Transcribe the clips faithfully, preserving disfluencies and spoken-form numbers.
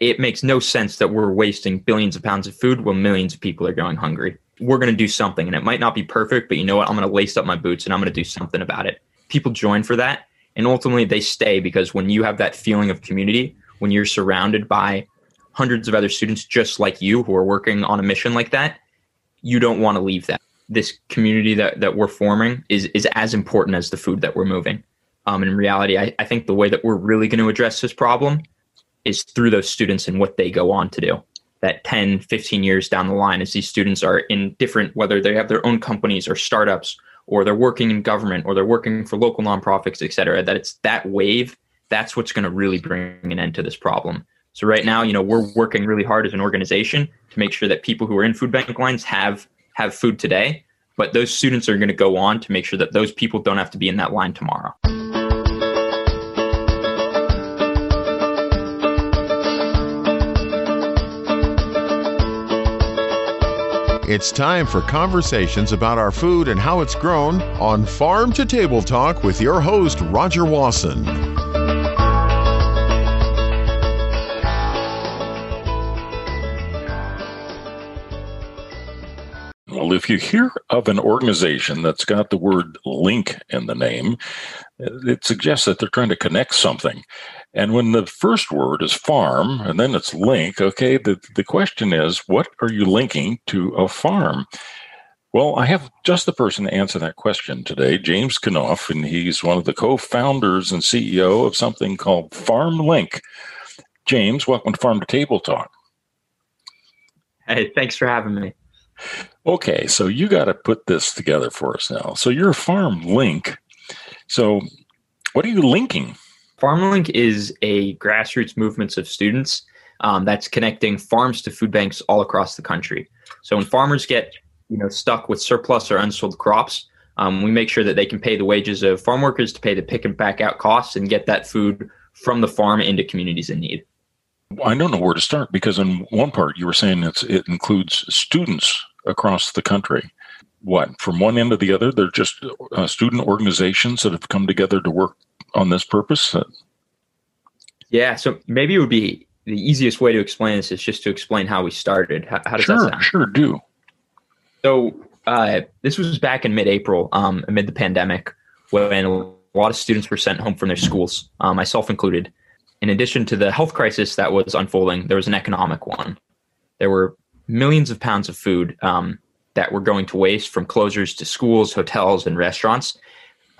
it makes no sense that we're wasting billions of pounds of food while millions of people are going hungry. We're going to do something, and it might not be perfect, but you know what? I'm going to lace up my boots and I'm going to do something about it. People join for that. And ultimately they stay, because when you have that feeling of community, when you're surrounded by hundreds of other students just like you who are working on a mission like that, you don't want to leave that. This community that, that we're forming is, is as important as the food that we're moving. Um, and in reality, I, I think the way that we're really going to address this problem is through those students and what they go on to do. That ten, fifteen years down the line, as these students are in different, whether they have their own companies or startups, or they're working in government, or they're working for local nonprofits, et cetera, that it's that wave, that's what's going to really bring an end to this problem. So right now, you know, we're working really hard as an organization to make sure that people who are in food bank lines have, have food today, but those students are going to go on to make sure that those people don't have to be in that line tomorrow. It's time for conversations about our food and how it's grown on Farm to Table Talk with your host, Roger Wasson. Well, if you hear of an organization that's got the word link in the name, it suggests that they're trying to connect something. And when the first word is farm and then it's link, okay, the, the question is, what are you linking to a farm? Well, I have just the person to answer that question today, James Kanoff, and he's one of the co-founders and C E O of something called FarmLink. James, welcome to Farm to Table Talk. Hey, thanks for having me. Okay, so you got to put this together for us now. So you're FarmLink. So what are you linking? FarmLink is a grassroots movement of students um, that's connecting farms to food banks all across the country. So when farmers get you know, stuck with surplus or unsold crops, um, we make sure that they can pay the wages of farm workers to pay the pick and pack out costs and get that food from the farm into communities in need. I don't know where to start, because in one part you were saying it's, it includes students across the country. What, from one end to the other, they're just uh, student organizations that have come together to work on this purpose? Yeah, so maybe it would be the easiest way to explain this is just to explain how we started. How, how does sure, that sound? Sure, sure do. So uh, this was back in mid-April, um, amid the pandemic, when a lot of students were sent home from their schools, uh, myself included. In addition to the health crisis that was unfolding, there was an economic one. There were millions of pounds of food um, that were going to waste, from closures to schools, hotels, and restaurants.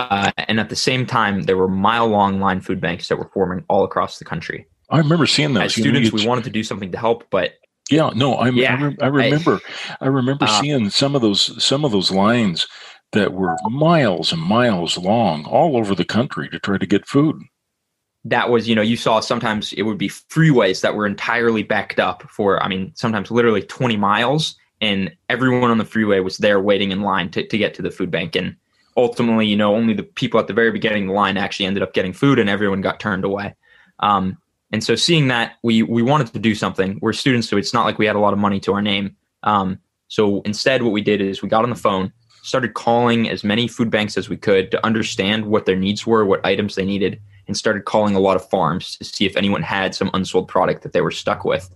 Uh, and at the same time, there were mile-long line food banks that were forming all across the country. I remember seeing those. As students, we wanted to do something to help, but yeah, no, I, yeah, I, rem- I remember, I, I remember uh, seeing some of those, some of those lines that were miles and miles long all over the country to try to get food. That was, you know, you saw sometimes it would be freeways that were entirely backed up for, I mean, sometimes literally twenty miles, and everyone on the freeway was there waiting in line to, to get to the food bank. And ultimately, you know, only the people at the very beginning of the line actually ended up getting food, and everyone got turned away. Um, and so seeing that, we we wanted to do something. We're students, so it's not like we had a lot of money to our name. Um, so instead, what we did is we got on the phone, started calling as many food banks as we could to understand what their needs were, what items they needed, and started calling a lot of farms to see if anyone had some unsold product that they were stuck with.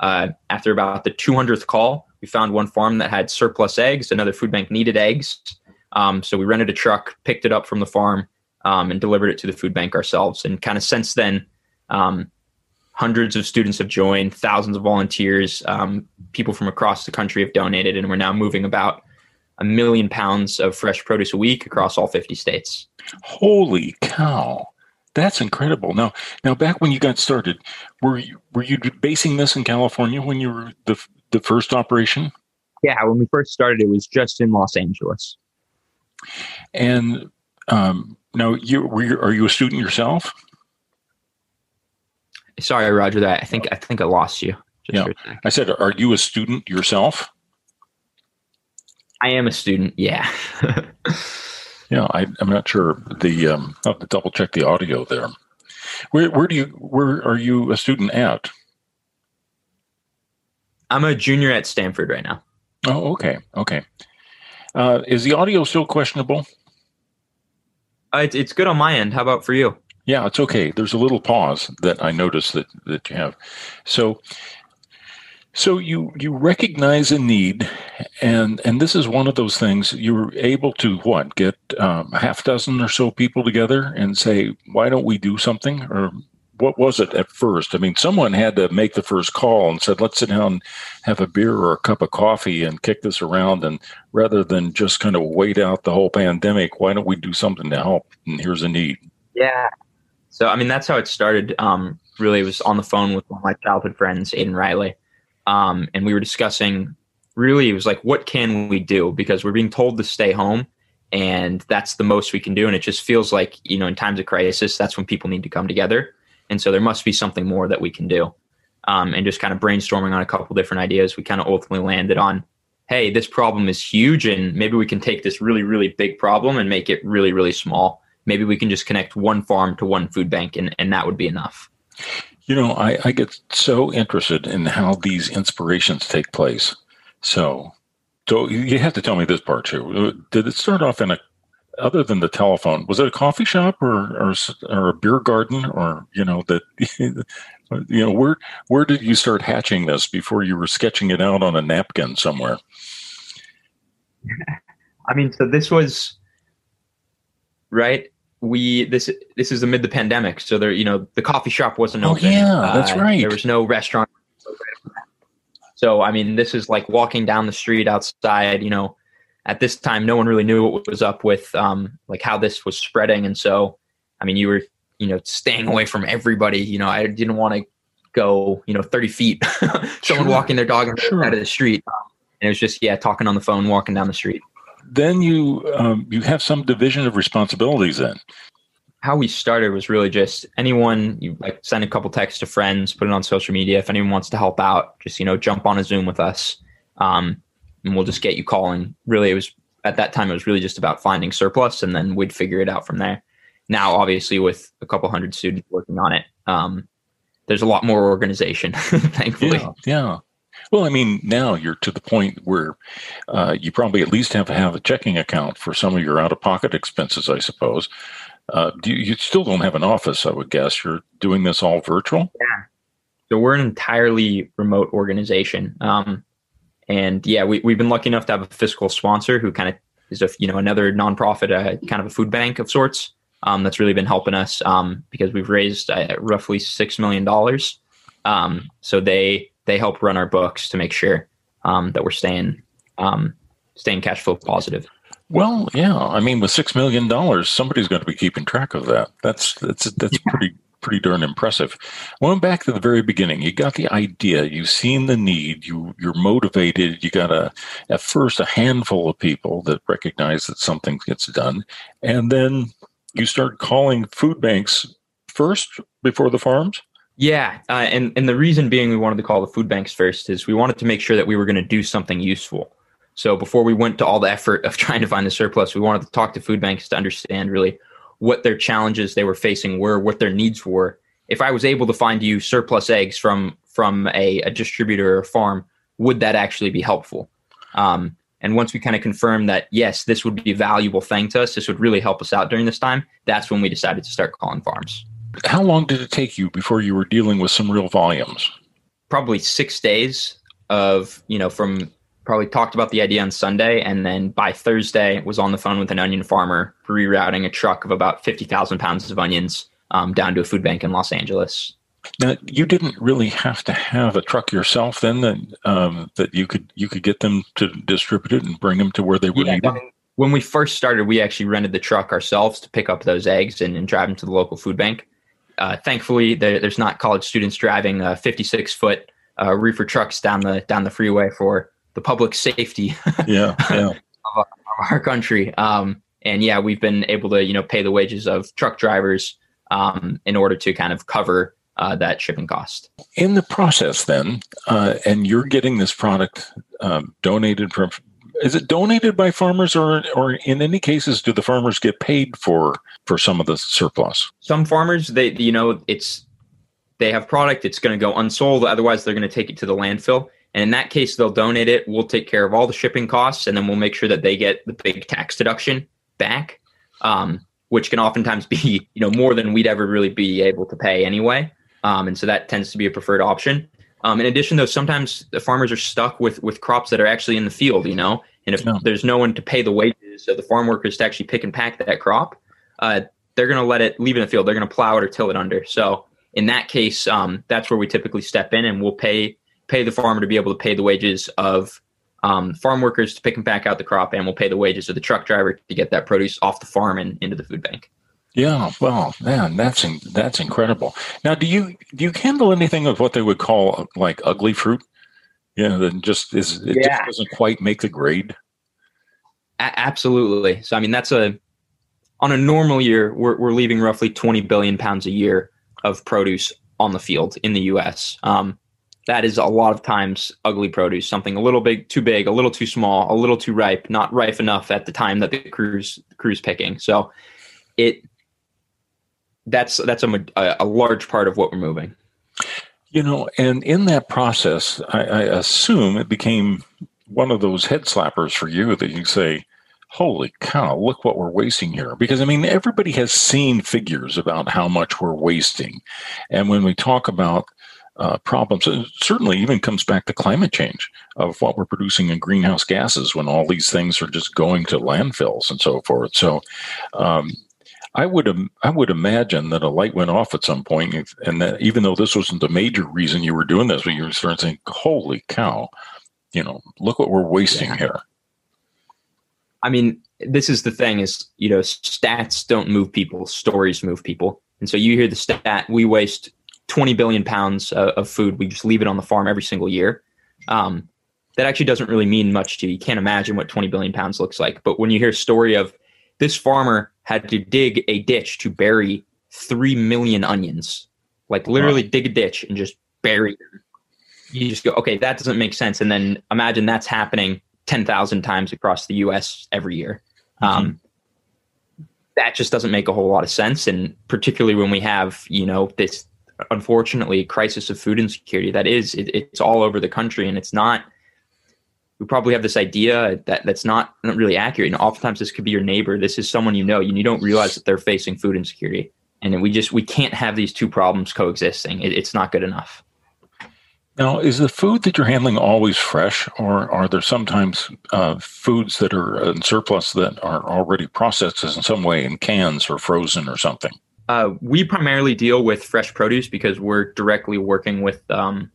Uh, after about the two hundredth call, we found one farm that had surplus eggs. Another food bank needed eggs. Um, so we rented a truck, picked it up from the farm, um, and delivered it to the food bank ourselves. And kind of since then, um, hundreds of students have joined, thousands of volunteers, um, people from across the country have donated, and we're now moving about a million pounds of fresh produce a week across all fifty states. Holy cow. That's incredible. Now, now back when you got started, were you, were you basing this in California when you were the the first operation? Yeah, when we first started, it was just in Los Angeles. And um, now, you, were you, are you a student yourself? Sorry, Roger. That I think I think I lost you. Just yeah, I said, are you a student yourself? I am a student. Yeah. Yeah, I, I'm not sure. The um, I'll have to double check the audio there. Where where do you where are you a student at? I'm a junior at Stanford right now. Oh, okay, okay. Uh, is the audio still questionable? Uh, it's it's good on my end. How about for you? Yeah, it's okay. There's a little pause that I noticed that, that you have. So so you, you recognize a need, and, and this is one of those things. You were able to, what, get um, a half dozen or so people together and say, why don't we do something? Or what was it at first? I mean, someone had to make the first call and said, let's sit down and have a beer or a cup of coffee and kick this around. And rather than just kind of wait out the whole pandemic, why don't we do something to help? And here's a need. Yeah. So, I mean, that's how it started. Um, really, it was on the phone with one of my childhood friends, Aiden Riley. Um, and we were discussing, really, it was like, what can we do? Because we're being told to stay home, and that's the most we can do. And it just feels like, you know, in times of crisis, that's when people need to come together. And so there must be something more that we can do. Um, and just kind of brainstorming on a couple different ideas, we kind of ultimately landed on, hey, this problem is huge, and maybe we can take this really, really big problem and make it really, really small. Maybe we can just connect one farm to one food bank, and, and that would be enough. You know, I, I get so interested in how these inspirations take place. So, so you have to tell me this part too. Did it start off in a, other than the telephone, was it a coffee shop or or, or a beer garden, or, you know, that, you know, where where did you start hatching this before you were sketching it out on a napkin somewhere? I mean, so this was right. We this this is amid the pandemic, so there, you know, the coffee shop wasn't oh, open. Yeah, that's uh, right. There was no restaurant. So I mean, this is like walking down the street outside. You know, at this time, no one really knew what was up with um, like how this was spreading, and so I mean, you were you know staying away from everybody. You know, I didn't want to go you know thirty feet. Someone sure. walking their dog on the sure. side of the street, and it was just yeah, talking on the phone, walking down the street. Then you um, you have some division of responsibilities then. How we started was really just anyone, you like send a couple texts to friends, put it on social media. If anyone wants to help out, just, you know, jump on a Zoom with us um, and we'll just get you calling. Really, it was at that time, it was really just about finding surplus, and then we'd figure it out from there. Now, obviously, with a couple hundred students working on it, um, there's a lot more organization, thankfully. Yeah. yeah. Well, I mean, now you're to the point where uh, you probably at least have, have a checking account for some of your out-of-pocket expenses, I suppose. Uh, do you, you still don't have an office, I would guess. You're doing this all virtual? Yeah. So we're an entirely remote organization. Um, and yeah, we, we've been lucky enough to have a fiscal sponsor who kind of is a, you know, another nonprofit, uh, kind of a food bank of sorts, um, that's really been helping us um, because we've raised uh, roughly six million dollars. Um, so they... They help run our books to make sure um, that we're staying um, staying cash flow positive. Well, yeah, I mean, with six million dollars, somebody's going to be keeping track of that. That's that's that's yeah. pretty pretty darn impressive. Well, back to the very beginning, you got the idea, you've seen the need, you you're motivated. You got a at first a handful of people that recognize that something gets done, and then you start calling food banks first before the farms. Yeah. Uh, and, and the reason being we wanted to call the food banks first is we wanted to make sure that we were going to do something useful. So before we went to all the effort of trying to find the surplus, we wanted to talk to food banks to understand really what their challenges they were facing were, what their needs were. If I was able to find you surplus eggs from from a, a distributor or farm, would that actually be helpful? Um, and once we kind of confirmed that, yes, this would be a valuable thing to us, this would really help us out during this time, that's when we decided to start calling farms. How long did it take you before you were dealing with some real volumes? Probably six days of, you know, from probably talked about the idea on Sunday. And then by Thursday was on the phone with an onion farmer, rerouting a truck of about fifty thousand pounds of onions um, down to a food bank in Los Angeles. Now, you didn't really have to have a truck yourself then that, um, that you could, you could get them to distribute it and bring them to where they were needed? Yeah, when we first started, we actually rented the truck ourselves to pick up those eggs and, and drive them to the local food bank. Uh, thankfully, there, there's not college students driving uh, fifty-six foot uh, reefer trucks down the down the freeway for the public safety yeah, yeah. of, our, of our country. Um, and yeah, we've been able to you know pay the wages of truck drivers um, in order to kind of cover uh, that shipping cost. In the process, then, uh, and you're getting this product um, donated from. Is it donated by farmers, or, or in any cases, do the farmers get paid for, for some of the surplus? Some farmers, they you know, it's they have product, it's going to go unsold. Otherwise, they're going to take it to the landfill. And in that case, they'll donate it. We'll take care of all the shipping costs, and then we'll make sure that they get the big tax deduction back. Um, which can oftentimes be, you know, more than we'd ever really be able to pay anyway. Um, and so that tends to be a preferred option. Um, in addition, though, sometimes the farmers are stuck with with crops that are actually in the field, you know, and if yeah. there's no one to pay the wages of the farm workers to actually pick and pack that crop, uh, they're going to let it leave in the field. They're going to plow it or till it under. So in that case, um, that's where we typically step in, and we'll pay pay the farmer to be able to pay the wages of um, farm workers to pick and pack out the crop, and we'll pay the wages of the truck driver to get that produce off the farm and into the food bank. Yeah, well, man, that's in, that's incredible. Now, do you do you handle anything of what they would call like ugly fruit? You know, that just is it yeah. just doesn't quite make the grade. A- absolutely. So, I mean, that's a on a normal year, we're we're leaving roughly twenty billion pounds a year of produce on the field in the U S. Um, that is a lot of times ugly produce, something a little big, too big, a little too small, a little too ripe, not ripe enough at the time that the crew's the crew's picking. So, it. That's that's a, a large part of what we're moving. You know, and in that process, I, I assume it became one of those head slappers for you that you say, holy cow, look what we're wasting here. Because, I mean, everybody has seen figures about how much we're wasting. And when we talk about uh, problems, it certainly even comes back to climate change of what we're producing in greenhouse gases when all these things are just going to landfills and so forth. So, um I would I would imagine that a light went off at some point, and that even though this wasn't the major reason you were doing this, but you were starting to think, "Holy cow, you know, look what we're wasting yeah. here." I mean, this is the thing: is you know, stats don't move people; stories move people. And so you hear the stat: we waste twenty billion pounds uh, of food. We just leave it on the farm every single year. Um, that actually doesn't really mean much to you. You can't imagine what twenty billion pounds looks like. But when you hear a story of this farmer had to dig a ditch to bury three million onions, like literally wow. dig a ditch and just bury them. You just go, okay, that doesn't make sense. And then imagine that's happening ten thousand times across the U S every year. Mm-hmm. Um, that just doesn't make a whole lot of sense. And particularly when we have, you know, this, unfortunately, crisis of food insecurity that is, it, it's all over the country, and it's not, we probably have this idea that that's not, not really accurate. And oftentimes this could be your neighbor. This is someone you know, and you don't realize that they're facing food insecurity. And then we just, we can't have these two problems coexisting. It, it's not good enough. Now, is the food that you're handling always fresh, or are there sometimes uh, foods that are in surplus that are already processed in some way in cans or frozen or something? Uh, we primarily deal with fresh produce because we're directly working with, um,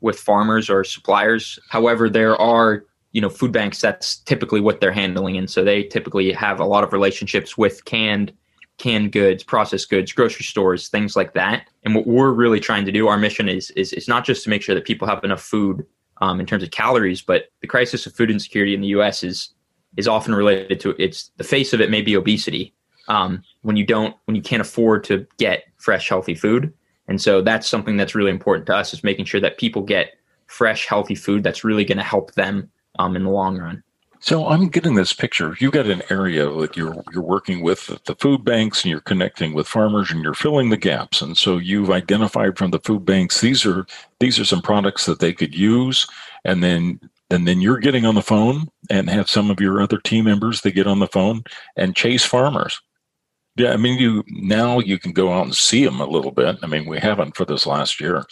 with farmers or suppliers. However, there are, you know, food banks, that's typically what they're handling. And so they typically have a lot of relationships with canned, canned goods, processed goods, grocery stores, things like that. And what we're really trying to do, our mission is, is, is not just to make sure that people have enough food um, in terms of calories, but the crisis of food insecurity in the U S is, is often related to, it's the face of it may be obesity. Um, when you don't, when you can't afford to get fresh, healthy food. And so that's something that's really important to us, is making sure that people get fresh, healthy food that's really going to help them um, in the long run. So I'm getting this picture. You've got an area that you're you're working with the food banks, and you're connecting with farmers, and you're filling the gaps. And so you've identified from the food banks, these are these are some products that they could use. And then and then you're getting on the phone and have some of your other team members, they get on the phone and chase farmers. Yeah, I mean, you now you can go out and see them a little bit. I mean, we haven't for this last year,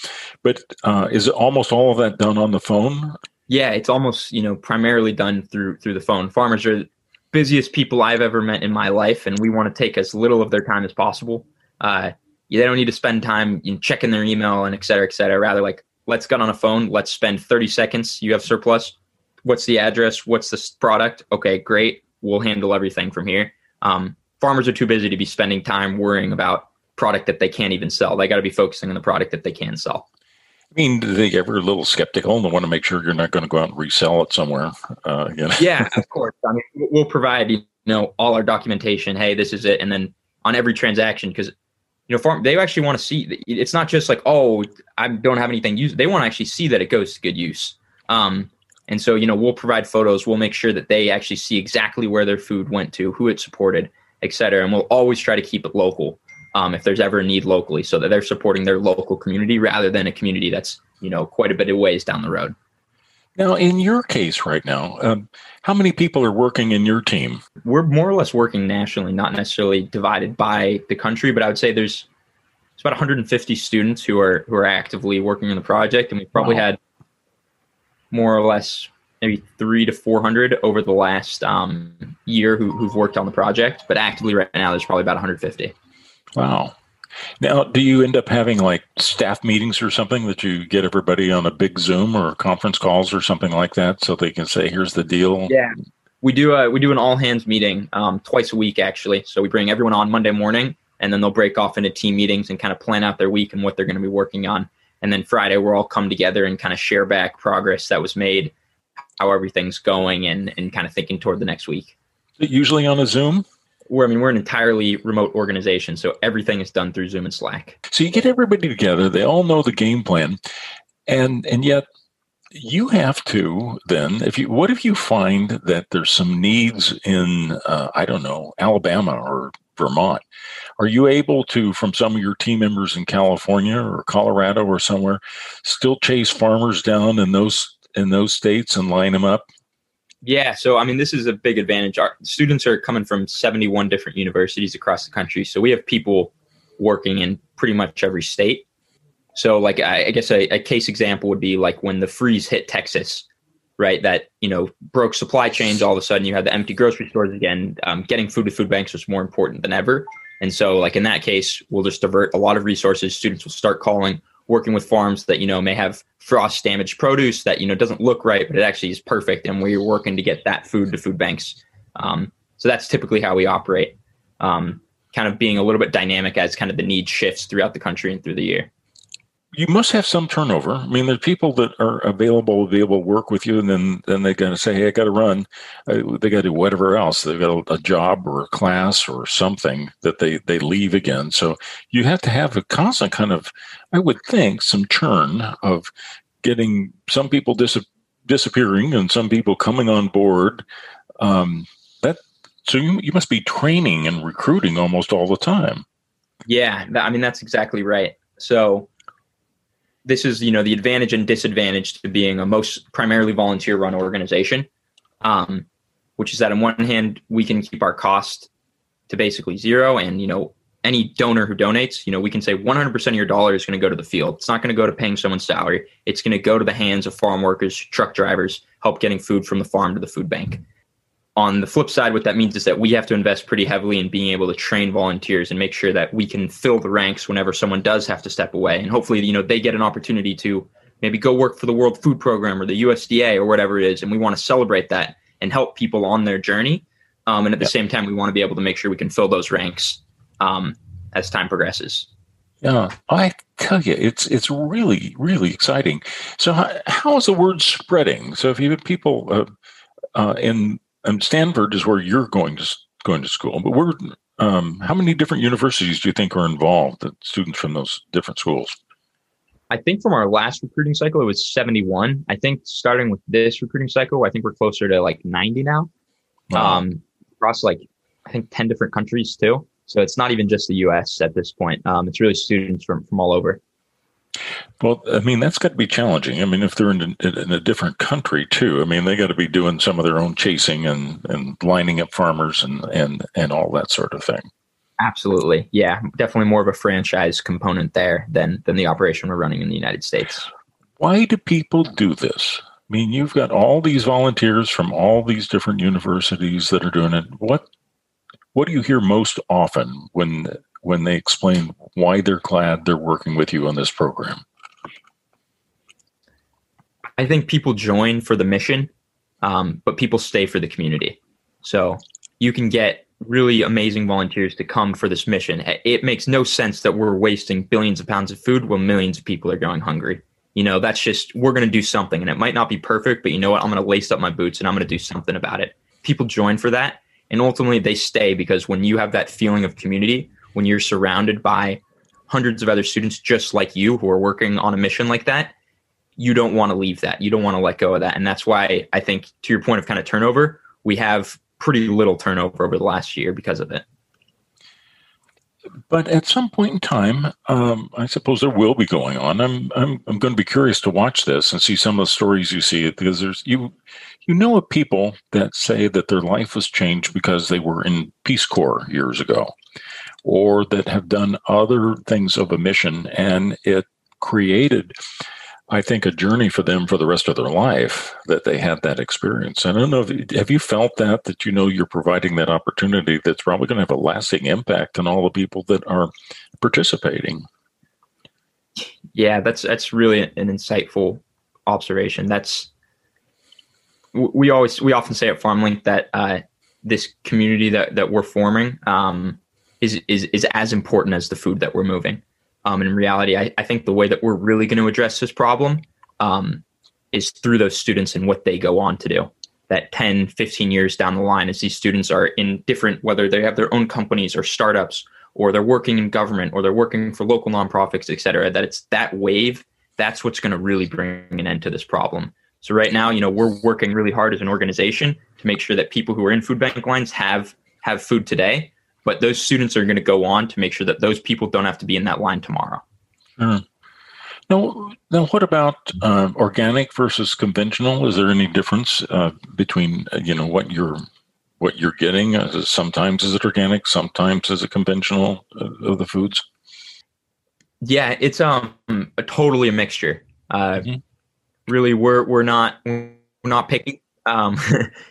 but uh, is almost all of that done on the phone? Yeah, it's almost, you know, primarily done through through the phone. Farmers are the busiest people I've ever met in my life, and we want to take as little of their time as possible. Uh, they don't need to spend time you know, checking their email and et cetera, et cetera. Rather, like, let's get on a phone. Let's spend thirty seconds. You have surplus. What's the address? What's the product? Okay, great. We'll handle everything from here. Um, Farmers are too busy to be spending time worrying about product that they can't even sell. They got to be focusing on the product that they can sell. I mean, they get a little skeptical and they want to make sure you're not going to go out and resell it somewhere. Uh, you know? Yeah, of course. I mean, we'll provide, you know, all our documentation. Hey, this is it. And then on every transaction, because, you know, farm, they actually want to see, it's not just like, oh, I don't have anything used. They want to actually see that it goes to good use. Um, and so, you know, we'll provide photos. We'll make sure that they actually see exactly where their food went to, who it supported, et cetera. And we'll always try to keep it local um, if there's ever a need locally, so that they're supporting their local community rather than a community that's, you know, quite a bit of ways down the road. Now, in your case right now, um, how many people are working in your team? We're more or less working nationally, not necessarily divided by the country, but I would say there's it's about one hundred fifty students who are who are actively working on the project, and we've probably wow. had more or less maybe three to four hundred over the last um, year who, who've worked on the project. But actively right now, there's probably about one hundred fifty. Wow. Now, do you end up having like staff meetings or something that you get everybody on a big Zoom or conference calls or something like that so they can say, here's the deal? Yeah, we do a, we do an all-hands meeting um, twice a week, actually. So we bring everyone on Monday morning, and then they'll break off into team meetings and kind of plan out their week and what they're going to be working on. And then Friday, we'll all come together and kind of share back progress that was made, how everything's going, and, and kind of thinking toward the next week. Usually on a Zoom? We're, I mean, we're an entirely remote organization, so everything is done through Zoom and Slack. So you get everybody together. They all know the game plan. And and yet you have to then, if you what if you find that there's some needs in, uh, I don't know, Alabama or Vermont? Are you able to, from some of your team members in California or Colorado or somewhere, still chase farmers down in those in those states and line them up? Yeah. So, I mean, this is a big advantage. Our students are coming from seventy-one different universities across the country. So we have people working in pretty much every state. So like, I, I guess a, a case example would be like when the freeze hit Texas, right? That, you know, broke supply chains. All of a sudden you had the empty grocery stores again. Um, getting food to food banks was more important than ever. And so like in that case, we'll just divert a lot of resources. Students will start calling, working with farms that, you know, may have frost damaged produce that, you know, doesn't look right, but it actually is perfect. And we're working to get that food to food banks. Um, so that's typically how we operate, um, kind of being a little bit dynamic as kind of the need shifts throughout the country and through the year. You must have some turnover. I mean, there are people that are available, available to work with you, and then, then they're going to say, hey, I got to run. Uh, they got to do whatever else. They've got a, a job or a class or something that they, they leave again. So you have to have a constant kind of, I would think, some churn of getting some people dis- disappearing and some people coming on board. Um, that So you, you must be training and recruiting almost all the time. Yeah, I mean, that's exactly right. So this is, you know, the advantage and disadvantage to being a most primarily volunteer run organization, um, which is that on one hand, we can keep our cost to basically zero. And, you know, any donor who donates, you know, we can say one hundred percent of your dollar is going to go to the field. It's not going to go to paying someone's salary. It's going to go to the hands of farm workers, truck drivers, help getting food from the farm to the food bank. On the flip side, what that means is that we have to invest pretty heavily in being able to train volunteers and make sure that we can fill the ranks whenever someone does have to step away. And hopefully, you know, they get an opportunity to maybe go work for the World Food Program or the U S D A or whatever it is. And we want to celebrate that and help people on their journey. Um, and at the same time, we want to be able to make sure we can fill those ranks um, as time progresses. Yeah, I tell you, it's it's really, really exciting. So how, how is the word spreading? So if you have people uh, uh, in And Stanford is where you're going to going to school, but we're um, how many different universities do you think are involved? That students from those different schools. I think from our last recruiting cycle, it was seventy-one. I think starting with this recruiting cycle, I think we're closer to like ninety now. Wow. Um, across like I think ten different countries too. So it's not even just the U S at this point. Um, it's really students from from all over. Well, I mean, that's got to be challenging. I mean, if they're in a, in a different country, too, I mean, they got to be doing some of their own chasing and, and lining up farmers and, and, and all that sort of thing. Absolutely. Yeah, definitely more of a franchise component there than, than the operation we're running in the United States. Why do people do this? I mean, you've got all these volunteers from all these different universities that are doing it. What what do you hear most often when when they explain why they're glad they're working with you on this program? I think people join for the mission, um, but people stay for the community. So you can get really amazing volunteers to come for this mission. It makes no sense that we're wasting billions of pounds of food when millions of people are going hungry. You know, that's just, we're going to do something, and it might not be perfect, but you know what? I'm going to lace up my boots and I'm going to do something about it. People join for that. And ultimately they stay because when you have that feeling of community, when you're surrounded by hundreds of other students just like you who are working on a mission like that, you don't want to leave that. You don't want to let go of that. And that's why I think, to your point of kind of turnover, we have pretty little turnover over the last year because of it. But at some point in time, um, I suppose there will be going on. I'm, I'm I'm going to be curious to watch this and see some of the stories you see, because there's you you know of people that say that their life was changed because they were in Peace Corps years ago, or that have done other things of a mission, and it created, I think, a journey for them for the rest of their life that they had that experience. I don't know, if, have you felt that, that, you know, you're providing that opportunity that's probably going to have a lasting impact on all the people that are participating? Yeah, that's, that's really an insightful observation. That's, we always, we often say at FarmLink that uh, this community that, that we're forming um, is, is, is as important as the food that we're moving. Um, and in reality, I, I think the way that we're really going to address this problem um, is through those students and what they go on to do. That ten, fifteen years down the line, as these students are in different, whether they have their own companies or startups, or they're working in government, or they're working for local nonprofits, et cetera, that it's that wave, that's what's going to really bring an end to this problem. So right now, you know, we're working really hard as an organization to make sure that people who are in food bank lines have have food today. But those students are going to go on to make sure that those people don't have to be in that line tomorrow. Uh, now, now, what about uh, organic versus conventional? Is there any difference uh, between you know what you're what you're getting? Uh, sometimes is it organic, sometimes is it conventional uh, of the foods? Yeah, it's um a totally a mixture. Uh, mm-hmm. Really, we're we're not we're not picking. Um,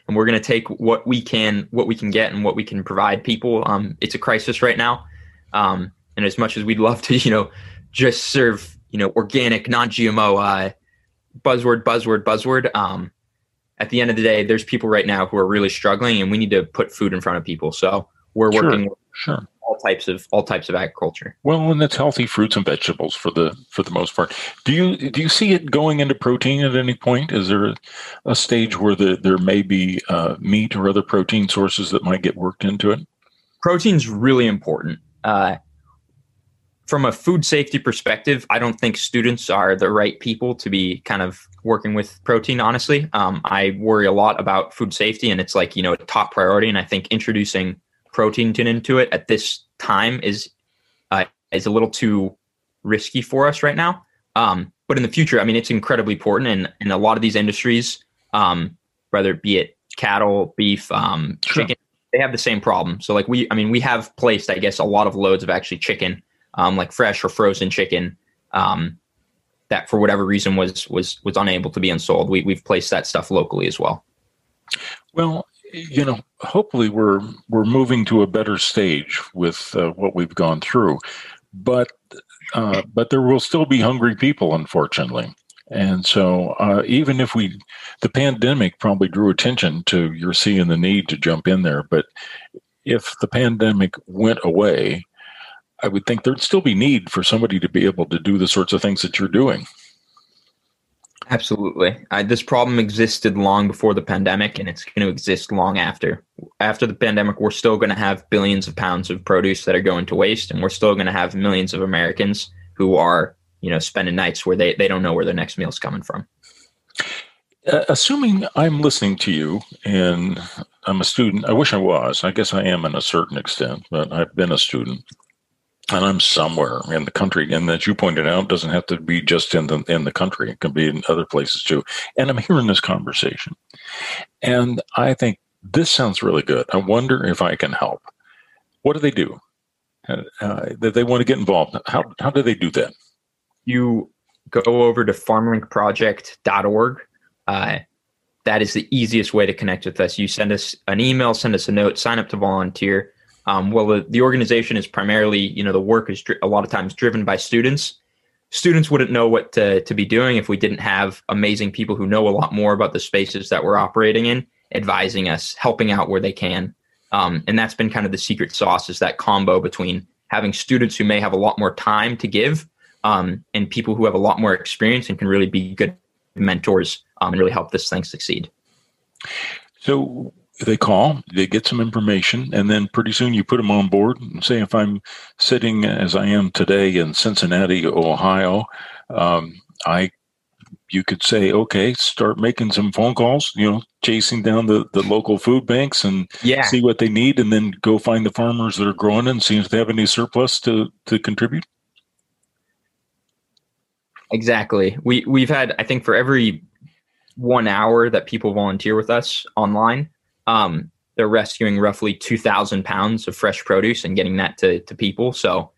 and we're going to take what we can, what we can get and what we can provide people. Um, it's a crisis right now. Um, and as much as we'd love to, you know, just serve, you know, organic, non-G M O, uh, buzzword, buzzword, buzzword. Um, at the end of the day, there's people right now who are really struggling, and we need to put food in front of people. So we're sure, working with sure. all types of, all types of agriculture. Well, and it's healthy fruits and vegetables for the, for the most part. Do you, do you see it going into protein at any point? Is there a, a stage where the, there may be uh, meat or other protein sources that might get worked into it? Protein's really important. Uh, from a food safety perspective, I don't think students are the right people to be kind of working with protein, honestly. Um, I worry a lot about food safety, and it's like, you know, a top priority. And I think introducing protein into it at this time is uh, is a little too risky for us right now. Um, but in the future, I mean, it's incredibly important. And in a lot of these industries, um, whether it be it cattle, beef, um, sure. chicken, they have the same problem. So like we, I mean, we have placed, I guess, a lot of loads of actually chicken, um, like fresh or frozen chicken um, that for whatever reason was was was unable to be unsold. We, we've placed that stuff locally as well. Well, you know, hopefully we're we're moving to a better stage with uh, what we've gone through, but uh, but there will still be hungry people, unfortunately. And so, uh, even if we, the pandemic probably drew attention to you're seeing the need to jump in there. But if the pandemic went away, I would think there'd still be need for somebody to be able to do the sorts of things that you're doing. Absolutely. I, this problem existed long before the pandemic, and it's going to exist long after. After the pandemic, we're still going to have billions of pounds of produce that are going to waste, and we're still going to have millions of Americans who are, you know, spending nights where they, they don't know where their next meal is coming from. Uh, assuming I'm listening to you and I'm a student, I wish I was. I guess I am in a certain extent, but I've been a student. And I'm somewhere in the country. And as you pointed out, it doesn't have to be just in the in the country. It can be in other places too. And I'm hearing this conversation. And I think this sounds really good. I wonder if I can help. What do they do? Uh, that they want to get involved. How how do they do that? You go over to farmlink project dot org. Uh, that is the easiest way to connect with us. You send us an email, send us a note, sign up to volunteer. Um, well, the, the organization is primarily, you know, the work is dri- a lot of times driven by students. Students wouldn't know what to, to be doing if we didn't have amazing people who know a lot more about the spaces that we're operating in, advising us, helping out where they can. Um, and that's been kind of the secret sauce, is that combo between having students who may have a lot more time to give um, and people who have a lot more experience and can really be good mentors um, and really help this thing succeed. So they call, they get some information, and then pretty soon you put them on board. And say if I'm sitting as I am today in Cincinnati, Ohio, um, I you could say, okay, start making some phone calls, you know, chasing down the, the local food banks and yeah. see what they need, and then go find the farmers that are growing and see if they have any surplus to, to contribute. Exactly. We, we've had, I think for every one hour that people volunteer with us online, um, they're rescuing roughly two thousand pounds of fresh produce and getting that to, to people. So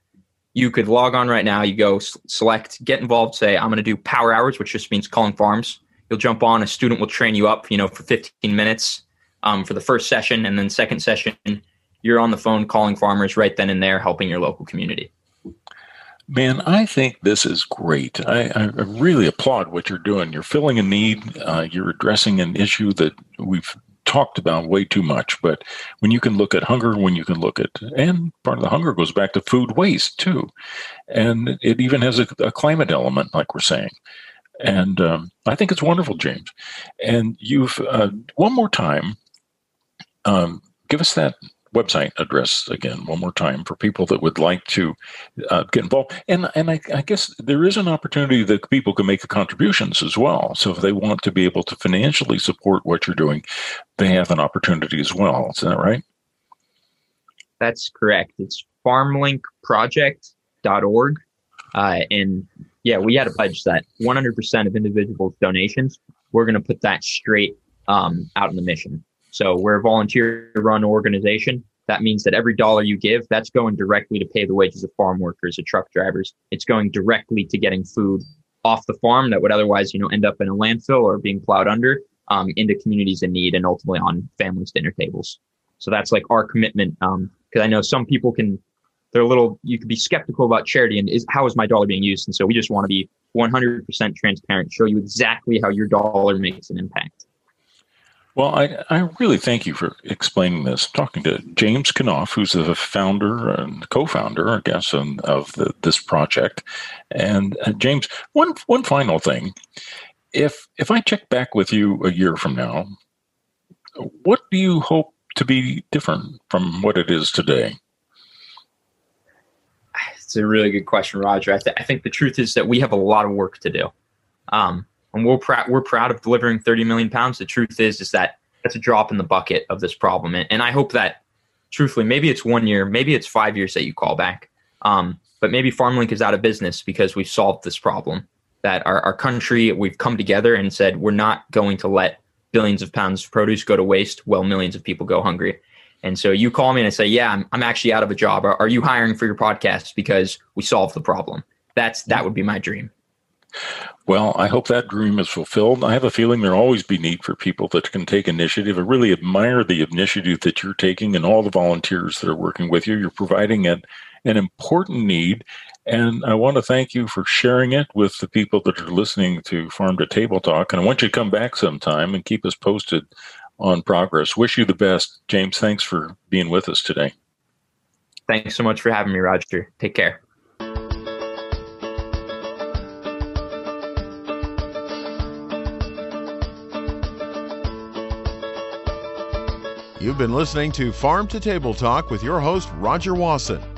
you could log on right now, you go s- select, get involved, say, I'm going to do power hours, which just means calling farms. You'll jump on, a student will train you up, you know, for fifteen minutes um, for the first session. And then second session, you're on the phone calling farmers right then and there, helping your local community. Man, I think this is great. I, I really applaud what you're doing. You're filling a need. Uh, you're addressing an issue that we've talked about way too much. But when you can look at hunger, when you can look at, and part of the hunger goes back to food waste too. And it even has a, a climate element, like we're saying. And um, I think it's wonderful, James. And you've, uh, one more time, um, give us that website address again, one more time, for people that would like to uh, get involved. And and I, I guess there is an opportunity that people can make contributions as well. So if they want to be able to financially support what you're doing, they have an opportunity as well. Is that right? That's correct. It's farm link project dot org. Uh, and yeah, we had a pledge that one hundred percent of individuals' donations, we're going to put that straight um, out in the mission. So we're a volunteer-run organization. That means that every dollar you give, that's going directly to pay the wages of farm workers, of truck drivers. It's going directly to getting food off the farm that would otherwise, you know, end up in a landfill or being plowed under, um, into communities in need, and ultimately on families' dinner tables. So that's like our commitment. Um, because I know some people can, they're a little, you could be skeptical about charity and is how is my dollar being used? And so we just want to be one hundred percent transparent, show you exactly how your dollar makes an impact. Well, I, I really thank you for explaining this. Talking to James Kanoff, who's the founder and co-founder, I guess, of the, this project. And uh, James, one one final thing. If if I check back with you a year from now, what do you hope to be different from what it is today? It's a really good question, Roger. I, th- I think the truth is that we have a lot of work to do. Um And we're proud. We're proud of delivering thirty million pounds. The truth is, is that that's a drop in the bucket of this problem. And, and I hope that, truthfully, maybe it's one year, maybe it's five years that you call back. Um, but maybe FarmLink is out of business because we've solved this problem. That our, our country, we've come together and said we're not going to let billions of pounds of produce go to waste while millions of people go hungry. And so you call me and I say, yeah, I'm, I'm actually out of a job. Are, are you hiring for your podcast? Because we solved the problem. That's that would be my dream. Well, I hope that dream is fulfilled. I have a feeling there'll always be need for people that can take initiative. I really admire the initiative that you're taking and all the volunteers that are working with you. You're providing an, an important need, and I want to thank you for sharing it with the people that are listening to Farm to Table Talk, and I want you to come back sometime and keep us posted on progress. Wish you the best. James, thanks for being with us today. Thanks so much for having me, Roger. Take care. You've been listening to Farm to Table Talk with your host, Roger Wasson.